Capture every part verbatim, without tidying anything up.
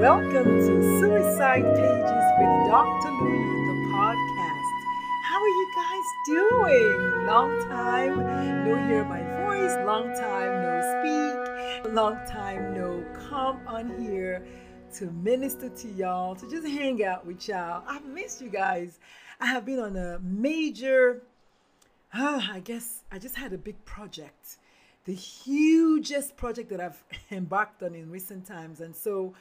Welcome to Suicide Pages with Doctor Lulu, the podcast. How are you guys doing? Long time no hear my voice, long time no speak, long time no come on here to minister to y'all, to just hang out with y'all. I've missed you guys. I have been on a major, oh, I guess I just had a big project, the hugest project that I've embarked on in recent times. And so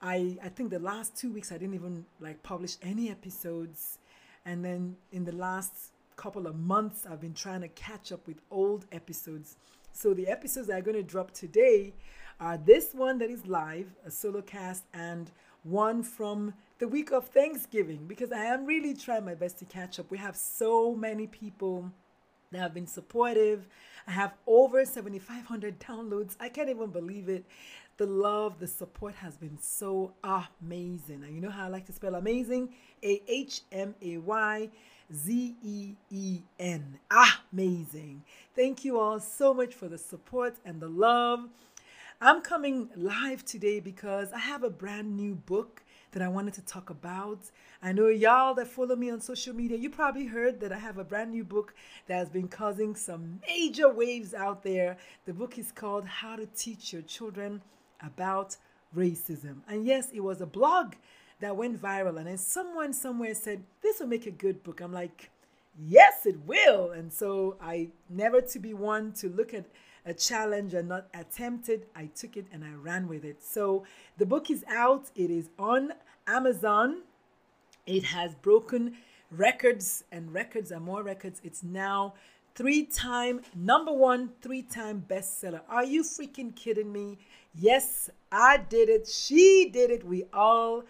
I, I think the last two weeks I didn't even like publish any episodes, and then in the last couple of months I've been trying to catch up with old episodes. So the episodes that are going to drop today are this one that is live, a solo cast, and one from the week of Thanksgiving, because I am really trying my best to catch up. We have so many people that have been supportive. I have over seven thousand five hundred downloads. I can't even believe it. The love, the support has been so amazing. And you know how I like to spell amazing? A H M A Y Z E E N. Amazing. Thank you all so much for the support and the love. I'm coming live today because I have a brand new book that I wanted to talk about. I know y'all that follow me on social media, you probably heard that I have a brand new book that has been causing some major waves out there. The book is called How to Teach Your Children About Racism. And yes, it was a blog that went viral. And then someone somewhere said, this will make a good book. I'm like, yes, it will. And so I never to be one to look at a challenge and not attempted. I took it and I ran with it. So the book is out. It is on Amazon. It has broken records and records and more records. It's now three-time, number one, three-time bestseller. Are you freaking kidding me? Yes, I did it. She did it. We all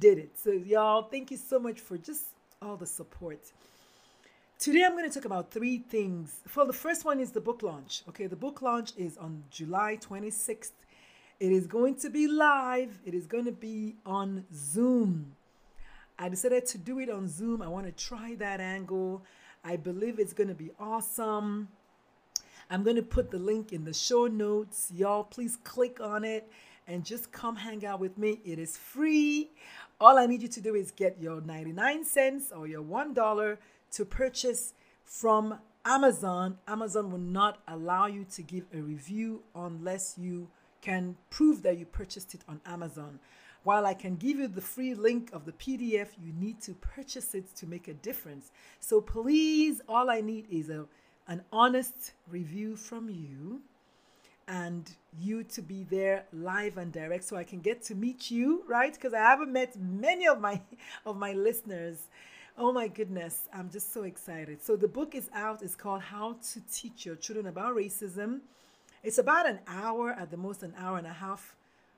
did it. So y'all, thank you so much for just all the support. Today, I'm going to talk about three things. Well, the first one is the book launch. Okay, the book launch is on July twenty-sixth. It is going to be live. It is going to be on Zoom. I decided to do it on Zoom. I want to try that angle. I believe it's going to be awesome. I'm going to put the link in the show notes. Y'all, please click on it and just come hang out with me. It is free. All I need you to do is get your ninety-nine cents or your one dollar to purchase from Amazon. Amazon will not allow you to give a review unless you can prove that you purchased it on Amazon. While I can give you the free link of the P D F, you need to purchase it to make a difference. So please, all I need is a, an honest review from you and you to be there live and direct so I can get to meet you, right? Because I haven't met many of my, of my listeners. Oh my goodness, I'm just so excited. So the book is out. It's called How to Teach Your Children About Racism. It's about an hour, at the most an hour and a half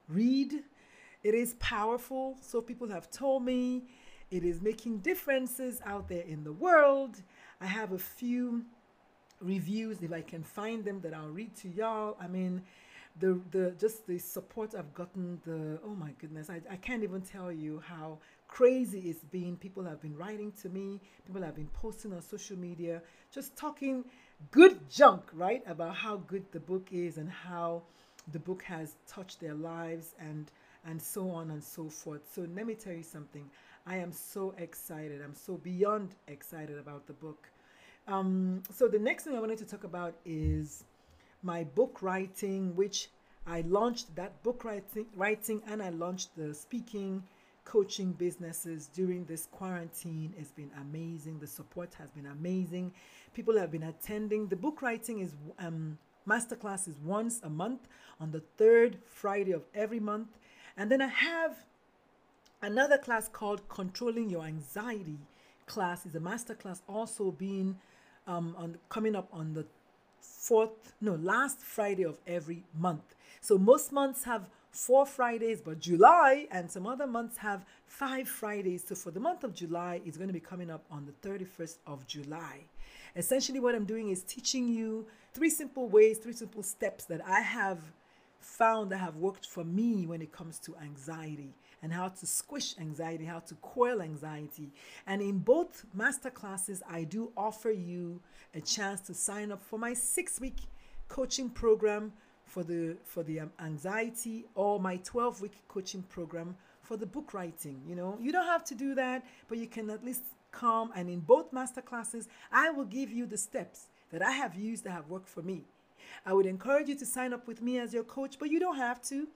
read. It is powerful. So people have told me it is making differences out there in the world. I have a few reviews, if I can find them, that I'll read to y'all. I mean, the the just the support I've gotten, the oh my goodness, I, I can't even tell you how crazy it's been. People have been writing to me. People have been posting on social media, just talking good junk, right, about how good the book is and how the book has touched their lives and and so on and so forth. So let me tell you something. I am so excited. I'm so beyond excited about the book. Um, so the next thing I wanted to talk about is my book writing, which I launched that book writing, writing and I launched the speaking, coaching businesses during this quarantine. It's been amazing. The support has been amazing. People have been attending. The book writing is um, masterclass is once a month on the third Friday of every month. And then I have another class called Controlling Your Anxiety class. Is a masterclass also being um, on, coming up on the fourth, no, last Friday of every month. So most months have four Fridays, but July and some other months have five Fridays. So for the month of July, it's going to be coming up on the thirty-first of July. Essentially what I'm doing is teaching you three simple ways, three simple steps that I have found that have worked for me when it comes to anxiety and how to squish anxiety, how to quell anxiety. And in both masterclasses, I do offer you a chance to sign up for my six-week coaching program for the for the um, anxiety, or my twelve-week coaching program for the book writing. You know, you don't have to do that, but you can at least come. And in both masterclasses, I will give you the steps that I have used that have worked for me. I would encourage you to sign up with me as your coach, but you don't have to.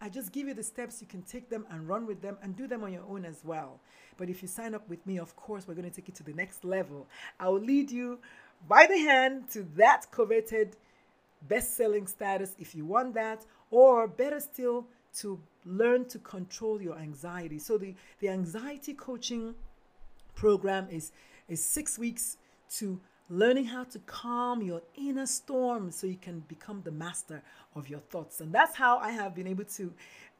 I just give you the steps. You can take them and run with them and do them on your own as well. But if you sign up with me, of course, we're going to take it to the next level. I will lead you by the hand to that coveted best-selling status if you want that, or better still, to learn to control your anxiety. So the, the anxiety coaching program is, is six weeks to learning how to calm your inner storm so you can become the master of your thoughts. And that's how I have been able to,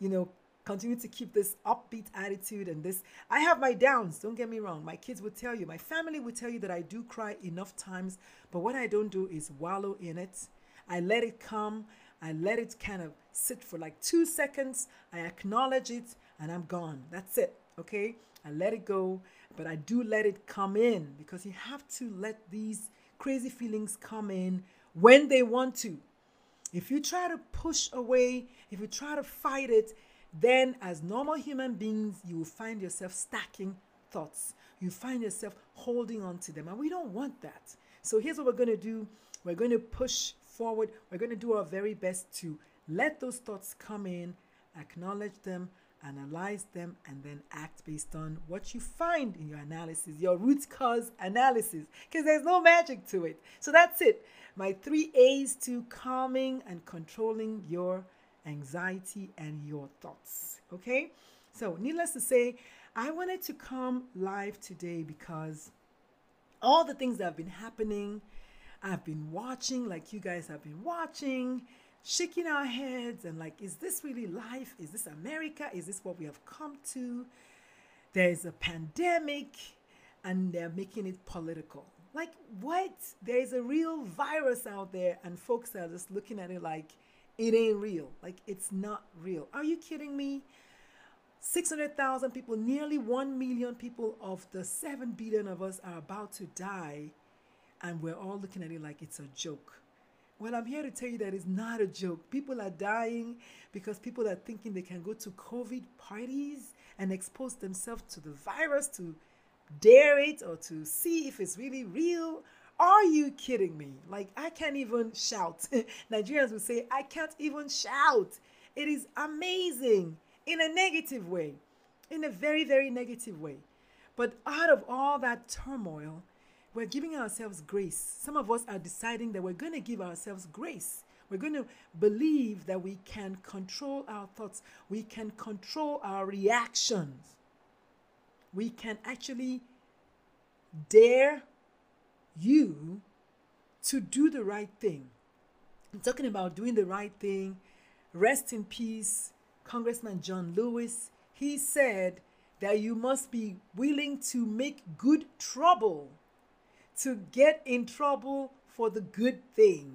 you know, continue to keep this upbeat attitude and this. I have my downs, don't get me wrong. My kids will tell you, my family will tell you that I do cry enough times, but what I don't do is wallow in it. I let it come. I let it kind of sit for like two seconds. I acknowledge it and I'm gone. That's it. Okay? I let it go, but I do let it come in, because you have to let these crazy feelings come in when they want to. If you try to push away, if you try to fight it, then as normal human beings, you will find yourself stacking thoughts. You find yourself holding on to them, and we don't want that. So here's what we're going to do. We're going to push forward. We're going to do our very best to let those thoughts come in, acknowledge them, analyze them, and then act based on what you find in your analysis, your root cause analysis, because there's no magic to it. So that's it. My three A's to calming and controlling your anxiety and your thoughts. Okay? So needless to say, I wanted to come live today because all the things that have been happening, I've been watching, like you guys have been watching, shaking our heads and like, is this really life? Is this America? Is this what we have come to? There's a pandemic and they're making it political. Like, what? There's a real virus out there and folks are just looking at it like, it ain't real. Like, it's not real. Are you kidding me? six hundred thousand people, nearly one million people of the seven billion of us are about to die. And we're all looking at it like it's a joke. Well, I'm here to tell you that it's not a joke. People are dying because people are thinking they can go to COVID parties and expose themselves to the virus to dare it or to see if it's really real. Are you kidding me? Like, I can't even shout. Nigerians will say, I can't even shout. It is amazing in a negative way, in a very, very negative way. But out of all that turmoil, we're giving ourselves grace. Some of us are deciding that we're going to give ourselves grace. We're going to believe that we can control our thoughts. We can control our reactions. We can actually dare you to do the right thing. I'm talking about doing the right thing. Rest in peace, Congressman John Lewis. He said that you must be willing to make good trouble to get in trouble for the good thing.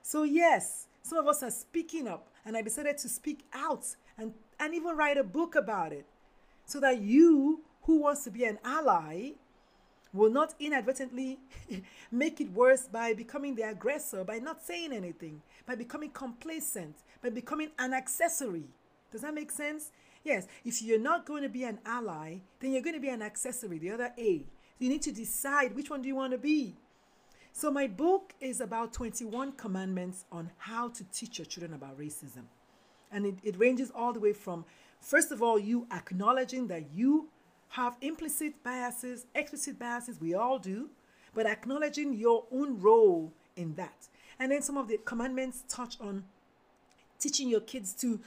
So yes, some of us are speaking up, and I decided to speak out and, and even write a book about it so that you, who wants to be an ally, will not inadvertently make it worse by becoming the aggressor, by not saying anything, by becoming complacent, by becoming an accessory. Does that make sense? Yes, if you're not going to be an ally, then you're going to be an accessory, the other A. You need to decide, which one do you want to be? So my book is about twenty-one commandments on how to teach your children about racism. And it, it ranges all the way from, first of all, you acknowledging that you have implicit biases, explicit biases, we all do, but acknowledging your own role in that. And then some of the commandments touch on teaching your kids to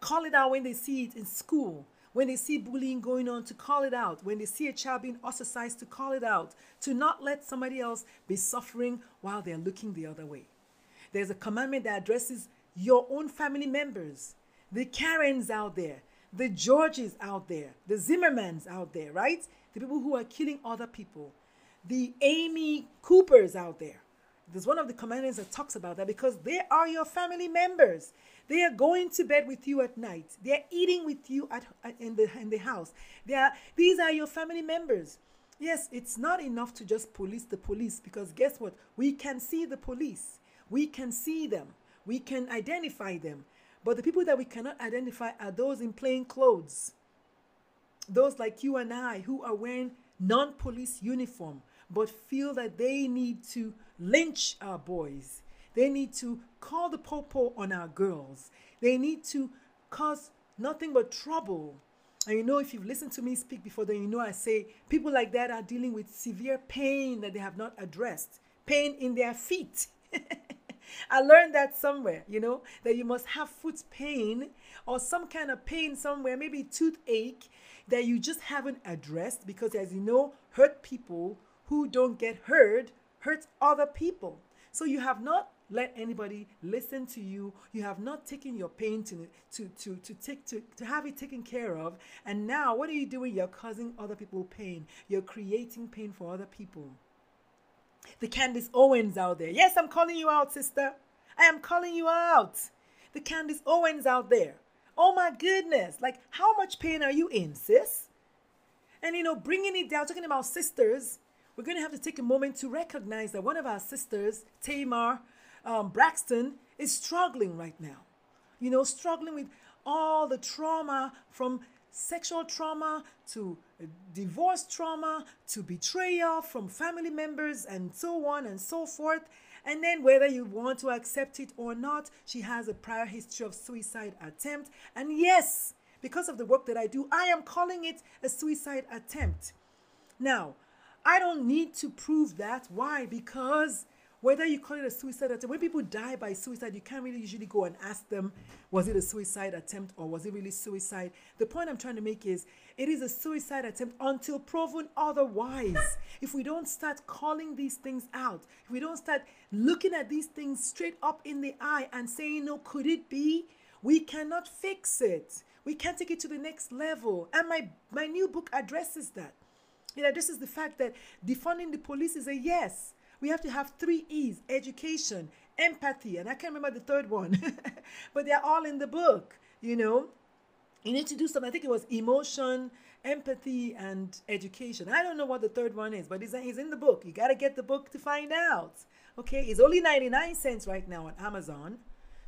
call it out when they see it in school, when they see bullying going on, to call it out, when they see a child being ostracized, to call it out, to not let somebody else be suffering while they're looking the other way. There's a commandment that addresses your own family members, the Karens out there, the Georges out there, the Zimmermans out there, right? The people who are killing other people, the Amy Coopers out there. There's one of the commandments that talks about that because they are your family members. They are going to bed with you at night. They are eating with you at, at, in, the, in the house. They are, these are your family members. Yes, it's not enough to just police the police because guess what? We can see the police. We can see them. We can identify them. But the people that we cannot identify are those in plain clothes. Those like you and I who are wearing non-police uniform, but feel that they need to lynch our boys. They need to call the popo on our girls. They need to cause nothing but trouble. And you know, if you've listened to me speak before, then you know I say people like that are dealing with severe pain that they have not addressed. Pain in their feet. I learned that somewhere, you know, that you must have foot pain or some kind of pain somewhere, maybe toothache that you just haven't addressed because, as you know, hurt people who don't get heard hurt other people. So you have not let anybody listen to you. You have not taken your pain to, to, to, to, take, to, to have it taken care of. And now what are you doing? You're causing other people pain. You're creating pain for other people. The Candace Owens out there. Yes, I'm calling you out, sister. I am calling you out. The Candace Owens out there. Oh my goodness. Like, how much pain are you in, sis? And, you know, bringing it down, talking about sisters, we're going to have to take a moment to recognize that one of our sisters, Tamar um, Braxton, is struggling right now. You know, struggling with all the trauma from sexual trauma to divorce trauma to betrayal from family members and so on and so forth. And then whether you want to accept it or not, she has a prior history of suicide attempt. And yes, because of the work that I do, I am calling it a suicide attempt. Now, I don't need to prove that. Why? Because whether you call it a suicide attempt, when people die by suicide, you can't really usually go and ask them, was it a suicide attempt or was it really suicide? The point I'm trying to make is it is a suicide attempt until proven otherwise. If we don't start calling these things out, if we don't start looking at these things straight up in the eye and saying, no, could it be? We cannot fix it. We can't take it to the next level. And my, my new book addresses that. It addresses the fact that defunding the police is a yes. We have to have three E's, education, empathy, and I can't remember the third one, but they're all in the book, you know. You need to do something. I think it was emotion, empathy, and education. I don't know what the third one is, but it's, it's in the book. You got to get the book to find out, okay? It's only ninety-nine cents right now on Amazon,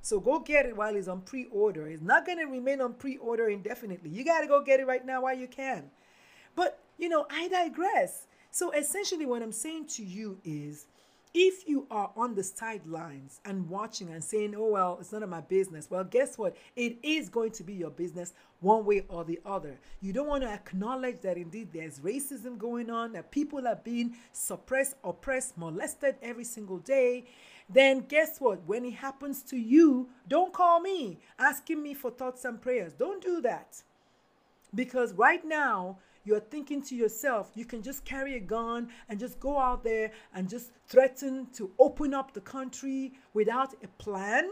so go get it while it's on pre-order. It's not going to remain on pre-order indefinitely. You got to go get it right now while you can. But, you know, I digress. So essentially what I'm saying to you is if you are on the sidelines and watching and saying, oh, well, it's none of my business. Well, guess what? It is going to be your business one way or the other. You don't want to acknowledge that indeed there's racism going on, that people are being suppressed, oppressed, molested every single day. Then guess what? When it happens to you, don't call me asking me for thoughts and prayers. Don't do that. Because right now, you're thinking to yourself, you can just carry a gun and just go out there and just threaten to open up the country without a plan.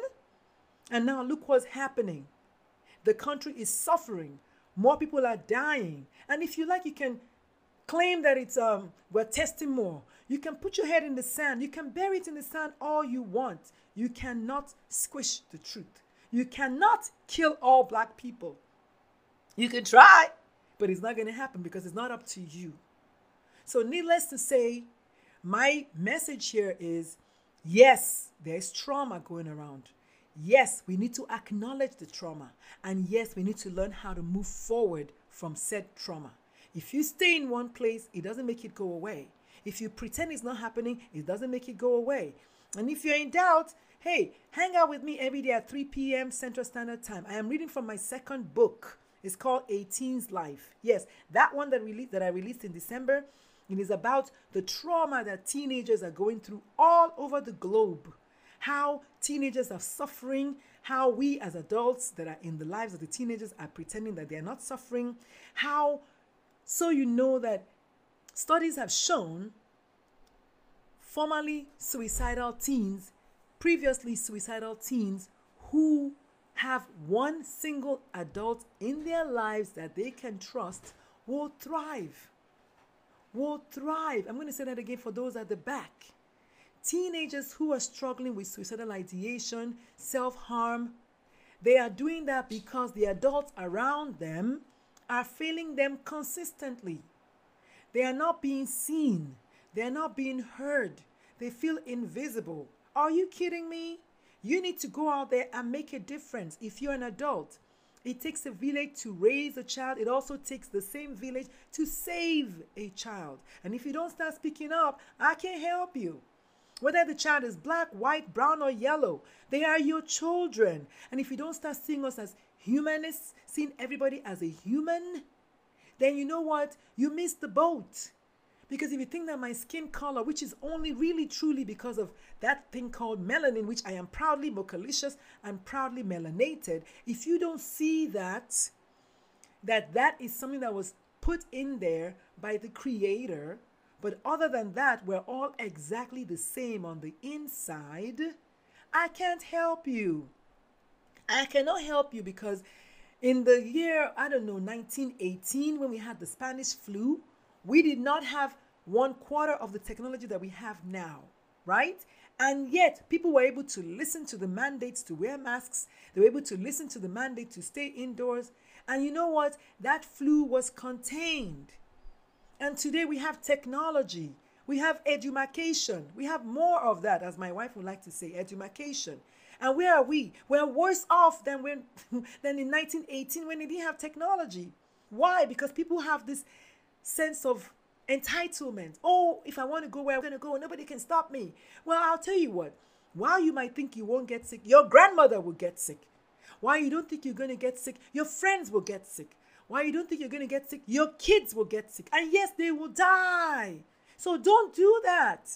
And now look what's happening. The country is suffering. More people are dying. And if you like, you can claim that it's, um, we're testing more. You can put your head in the sand. You can bury it in the sand all you want. You cannot squish the truth. You cannot kill all black people. You can try. But it's not going to happen because it's not up to you. So needless to say, my message here is, yes, there's trauma going around. Yes, we need to acknowledge the trauma. And yes, we need to learn how to move forward from said trauma. If you stay in one place, it doesn't make it go away. If you pretend it's not happening, it doesn't make it go away. And if you're in doubt, hey, hang out with me every day at three p m Central Standard Time. I am reading from my second book. It's called A Teen's Life. Yes, that one that, released, that I released in December. It is about the trauma that teenagers are going through all over the globe. How teenagers are suffering, how we as adults that are in the lives of the teenagers are pretending that they are not suffering. How, so you know that studies have shown formerly suicidal teens, previously suicidal teens who have one single adult in their lives that they can trust will thrive, will thrive. I'm going to say that again for those at the back. Teenagers who are struggling with suicidal ideation, self-harm, they are doing that because the adults around them are failing them consistently. They are not being seen. They are not being heard. They feel invisible. Are you kidding me? You need to go out there and make a difference. If you're an adult, it takes a village to raise a child. It also takes the same village to save a child. And if you don't start speaking up, I can't help you. Whether the child is black, white, brown, or yellow, they are your children. And if you don't start seeing us as humanists, seeing everybody as a human, then you know what? You missed the boat. Because if you think that my skin color, which is only really truly because of that thing called melanin, which I am proudly mochilicious and proudly melanated, if you don't see that, that that is something that was put in there by the Creator, but other than that, we're all exactly the same on the inside, I can't help you. I cannot help you because in the year, I don't know, nineteen eighteen, when we had the Spanish flu, we did not have one quarter of the technology that we have now, right? And yet, people were able to listen to the mandates to wear masks. They were able to listen to the mandate to stay indoors. And you know what? That flu was contained. And today we have technology, we have edumacation, we have more of that, as my wife would like to say, edumacation. And where are we? We're worse off than, when, than in nineteen eighteen when they didn't have technology. Why? Because people have this sense of entitlement. Oh, if I want to go where I'm going to go, nobody can stop me. Well, I'll tell you what, while you might think you won't get sick, your grandmother will get sick. While you don't think you're going to get sick, your friends will get sick. Why you don't think you're going to get sick, your kids will get sick. And yes, they will die. So don't do that.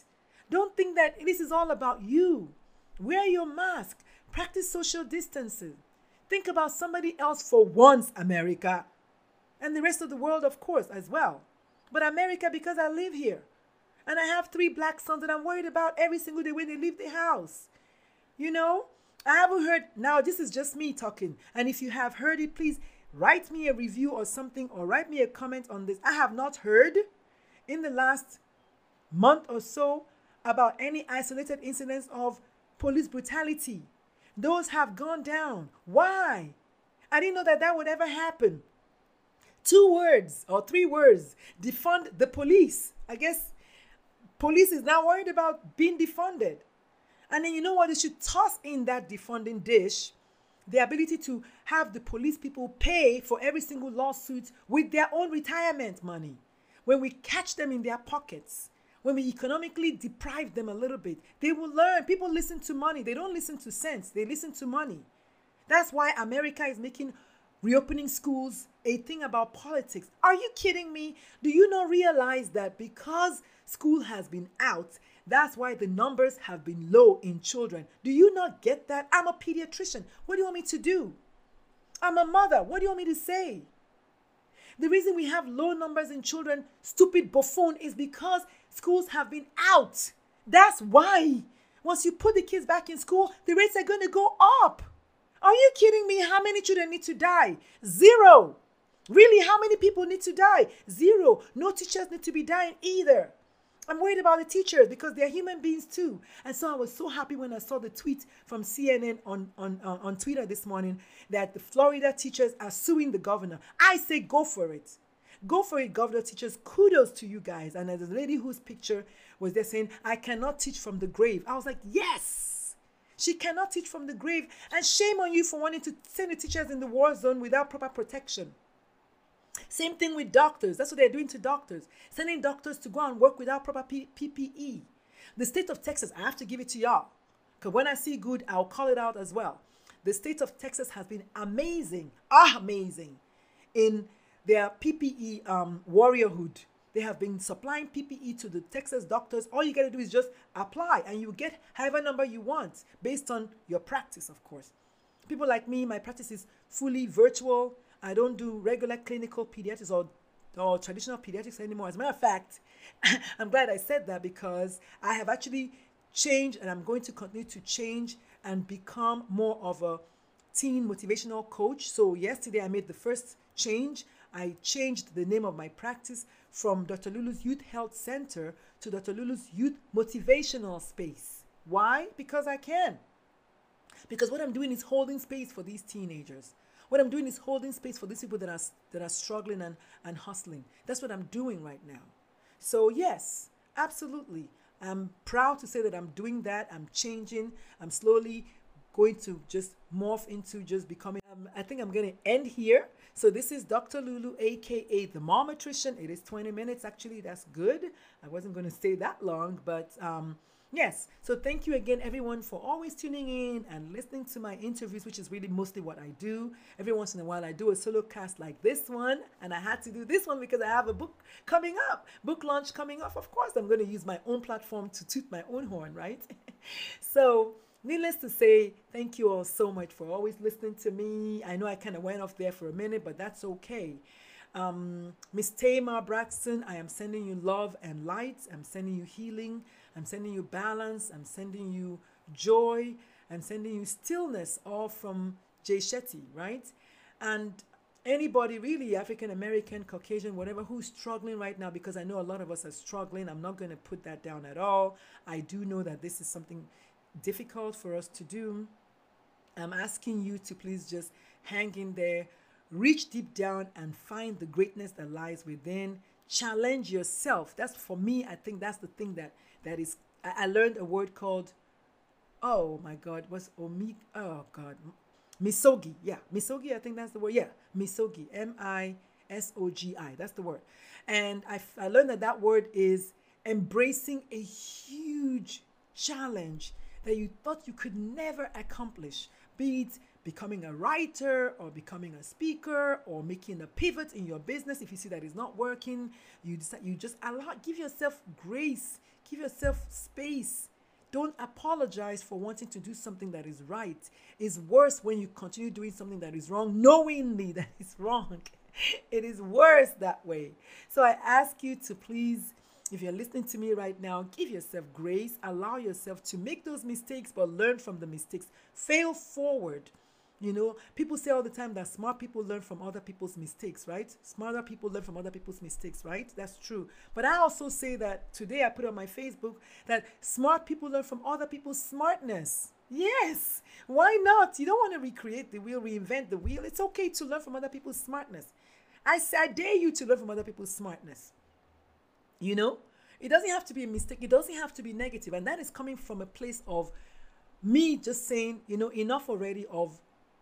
Don't think that this is all about you. Wear your mask. Practice social distancing. Think about somebody else for once, America. And the rest of the world, of course, as well. But America, because I live here. And I have three black sons that I'm worried about every single day when they leave the house. You know, I haven't heard, now this is just me talking. And if you have heard it, please write me a review or something, or write me a comment on this. I have not heard in the last month or so about any isolated incidents of police brutality. Those have gone down. Why? I didn't know that that would ever happen. Two words or three words, defund the police. I guess police is now worried about being defunded. And then you know what? They should toss in that defunding dish. The ability to have the police people pay for every single lawsuit with their own retirement money. When we catch them in their pockets, when we economically deprive them a little bit, they will learn. People listen to money. They don't listen to sense. They listen to money. That's why America is making reopening schools a thing about politics. Are you kidding me? Do you not realize that because school has been out, that's why the numbers have been low in children? Do you not get that? I'm a pediatrician. What do you want me to do? I'm a mother. What do you want me to say? The reason we have low numbers in children, stupid buffoon, is because schools have been out. That's why. Once you put the kids back in school, the rates are going to go up. Are you kidding me? How many children need to die? Zero. Really, how many people need to die? Zero. No teachers need to be dying either. I'm worried about the teachers because they're human beings too. And so I was so happy when I saw the tweet from C N N on, on, on, on Twitter this morning that the Florida teachers are suing the governor. I say go for it. Go for it, governor teachers. Kudos to you guys. And there's a lady whose picture was there saying, I cannot teach from the grave. I was like, yes, she cannot teach from the grave. And shame on you for wanting to send the teachers in the war zone without proper protection. Same thing with doctors. That's what they're doing to doctors. Sending doctors to go and work without proper P P E. The state of Texas, I have to give it to y'all, because when I see good, I'll call it out as well. The state of Texas has been amazing, amazing in their P P E um, warriorhood. They have been supplying P P E to the Texas doctors. All you got to do is just apply, and you get however number you want based on your practice, of course. People like me, my practice is fully virtual. I don't do regular clinical pediatrics or, or traditional pediatrics anymore. As a matter of fact, I'm glad I said that, because I have actually changed, and I'm going to continue to change and become more of a teen motivational coach. So yesterday I made the first change. I changed the name of my practice from Doctor Lulu's Youth Health Center to Doctor Lulu's Youth Motivational Space. Why? Because I can. Because what I'm doing is holding space for these teenagers. What I'm doing is holding space for these people that are, that are struggling and, and hustling. That's what I'm doing right now. So yes, absolutely. I'm proud to say that I'm doing that. I'm changing. I'm slowly going to just morph into just becoming. Um, I think I'm going to end here. So this is Doctor Lulu, A K A The Momatrician. It is twenty minutes, actually. That's good. I wasn't going to stay that long, but um, yes. So thank you again, everyone, for always tuning in and listening to my interviews, which is really mostly what I do. Every once in a while, I do a solo cast like this one, and I had to do this one because I have a book coming up, book launch coming up. Of course, I'm going to use my own platform to toot my own horn, right? So needless to say, thank you all so much for always listening to me. I know I kind of went off there for a minute, but that's okay. Um, Miss Tamar Braxton, I am sending you love and light. I'm sending you healing. I'm sending you balance. I'm sending you joy. I'm sending you stillness, all from Jay Shetty, right? And anybody really, African American, Caucasian, whatever, who's struggling right now, because I know a lot of us are struggling. I'm not going to put that down at all. I do know that this is something difficult for us to do. I'm asking you to please just hang in there, reach deep down and find the greatness that lies within. Challenge yourself. That's, for me, I think that's the thing that that is, I, I learned a word called, oh my God, what's omig, oh God, misogi. Yeah, misogi, I think that's the word. Yeah, misogi, M I S O G I, that's the word. And I, I learned that that word is embracing a huge challenge that you thought you could never accomplish, be it becoming a writer or becoming a speaker or making a pivot in your business. If you see that it's not working, you decide, you just allow, give yourself grace, give yourself space. Don't apologize for wanting to do something that is right. It's worse when you continue doing something that is wrong, knowingly that it's wrong. It is worse that way. So I ask you to please, if you're listening to me right now, give yourself grace, allow yourself to make those mistakes, but learn from the mistakes. Fail forward. You know, people say all the time that smart people learn from other people's mistakes, right? Smarter people learn from other people's mistakes, right? That's true. But I also say that today I put on my Facebook that smart people learn from other people's smartness. Yes. Why not? You don't want to recreate the wheel, reinvent the wheel. It's okay to learn from other people's smartness. I say, I dare you to learn from other people's smartness. You know, it doesn't have to be a mistake. It doesn't have to be negative. And that is coming from a place of me just saying, you know, enough already of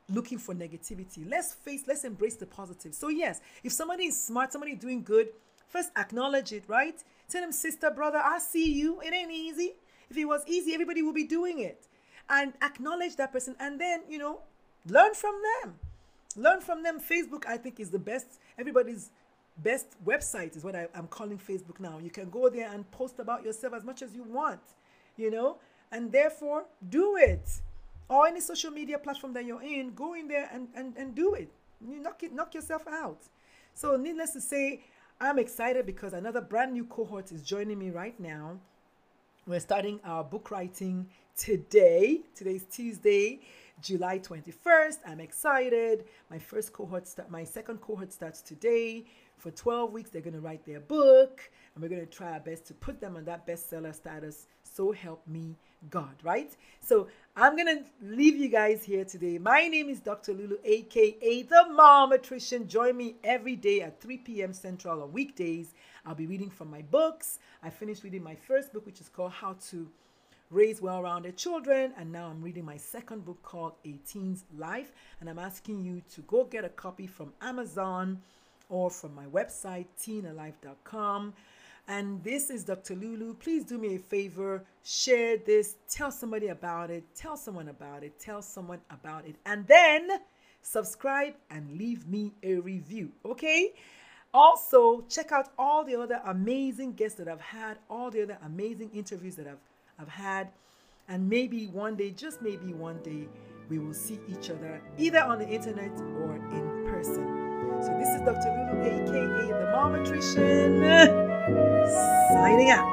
looking for negativity. Let's face, let's embrace the positive. So yes, if somebody is smart, somebody doing good, first acknowledge it, right? Tell them, sister, brother, I see you. It ain't easy. If it was easy, everybody would be doing it. And acknowledge that person. And then, you know, learn from them. Learn from them. Facebook, I think, is the best. Everybody's best website is what I, I'm calling Facebook now. You can go there and post about yourself as much as you want, you know, and therefore do it. Or any social media platform that you're in, go in there and, and, and do it. You knock it, knock yourself out. So needless to say, I'm excited because another brand new cohort is joining me right now. We're starting our book writing today. Today's Tuesday, July twenty-first. I'm excited. My first cohort, start, my second cohort starts today. For twelve weeks, they're going to write their book, and we're going to try our best to put them on that bestseller status. So help me God, right? So I'm going to leave you guys here today. My name is Doctor Lulu, A K A The Momatrician. Join me every day at three p m Central on weekdays. I'll be reading from my books. I finished reading my first book, which is called How to Raise Well-Rounded Children, and now I'm reading my second book called A Teen's Life, and I'm asking you to go get a copy from Amazon or from my website, teen alife dot com. And this is Doctor Lulu. Please do me a favor, share this, tell somebody about it, tell someone about it, tell someone about it, and then subscribe and leave me a review, okay? Also, check out all the other amazing guests that I've had, all the other amazing interviews that I've, I've had. And maybe one day, just maybe one day, we will see each other either on the internet or in person. So this is Doctor Lulu, a k a. The Momatrician, signing out.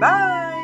Bye!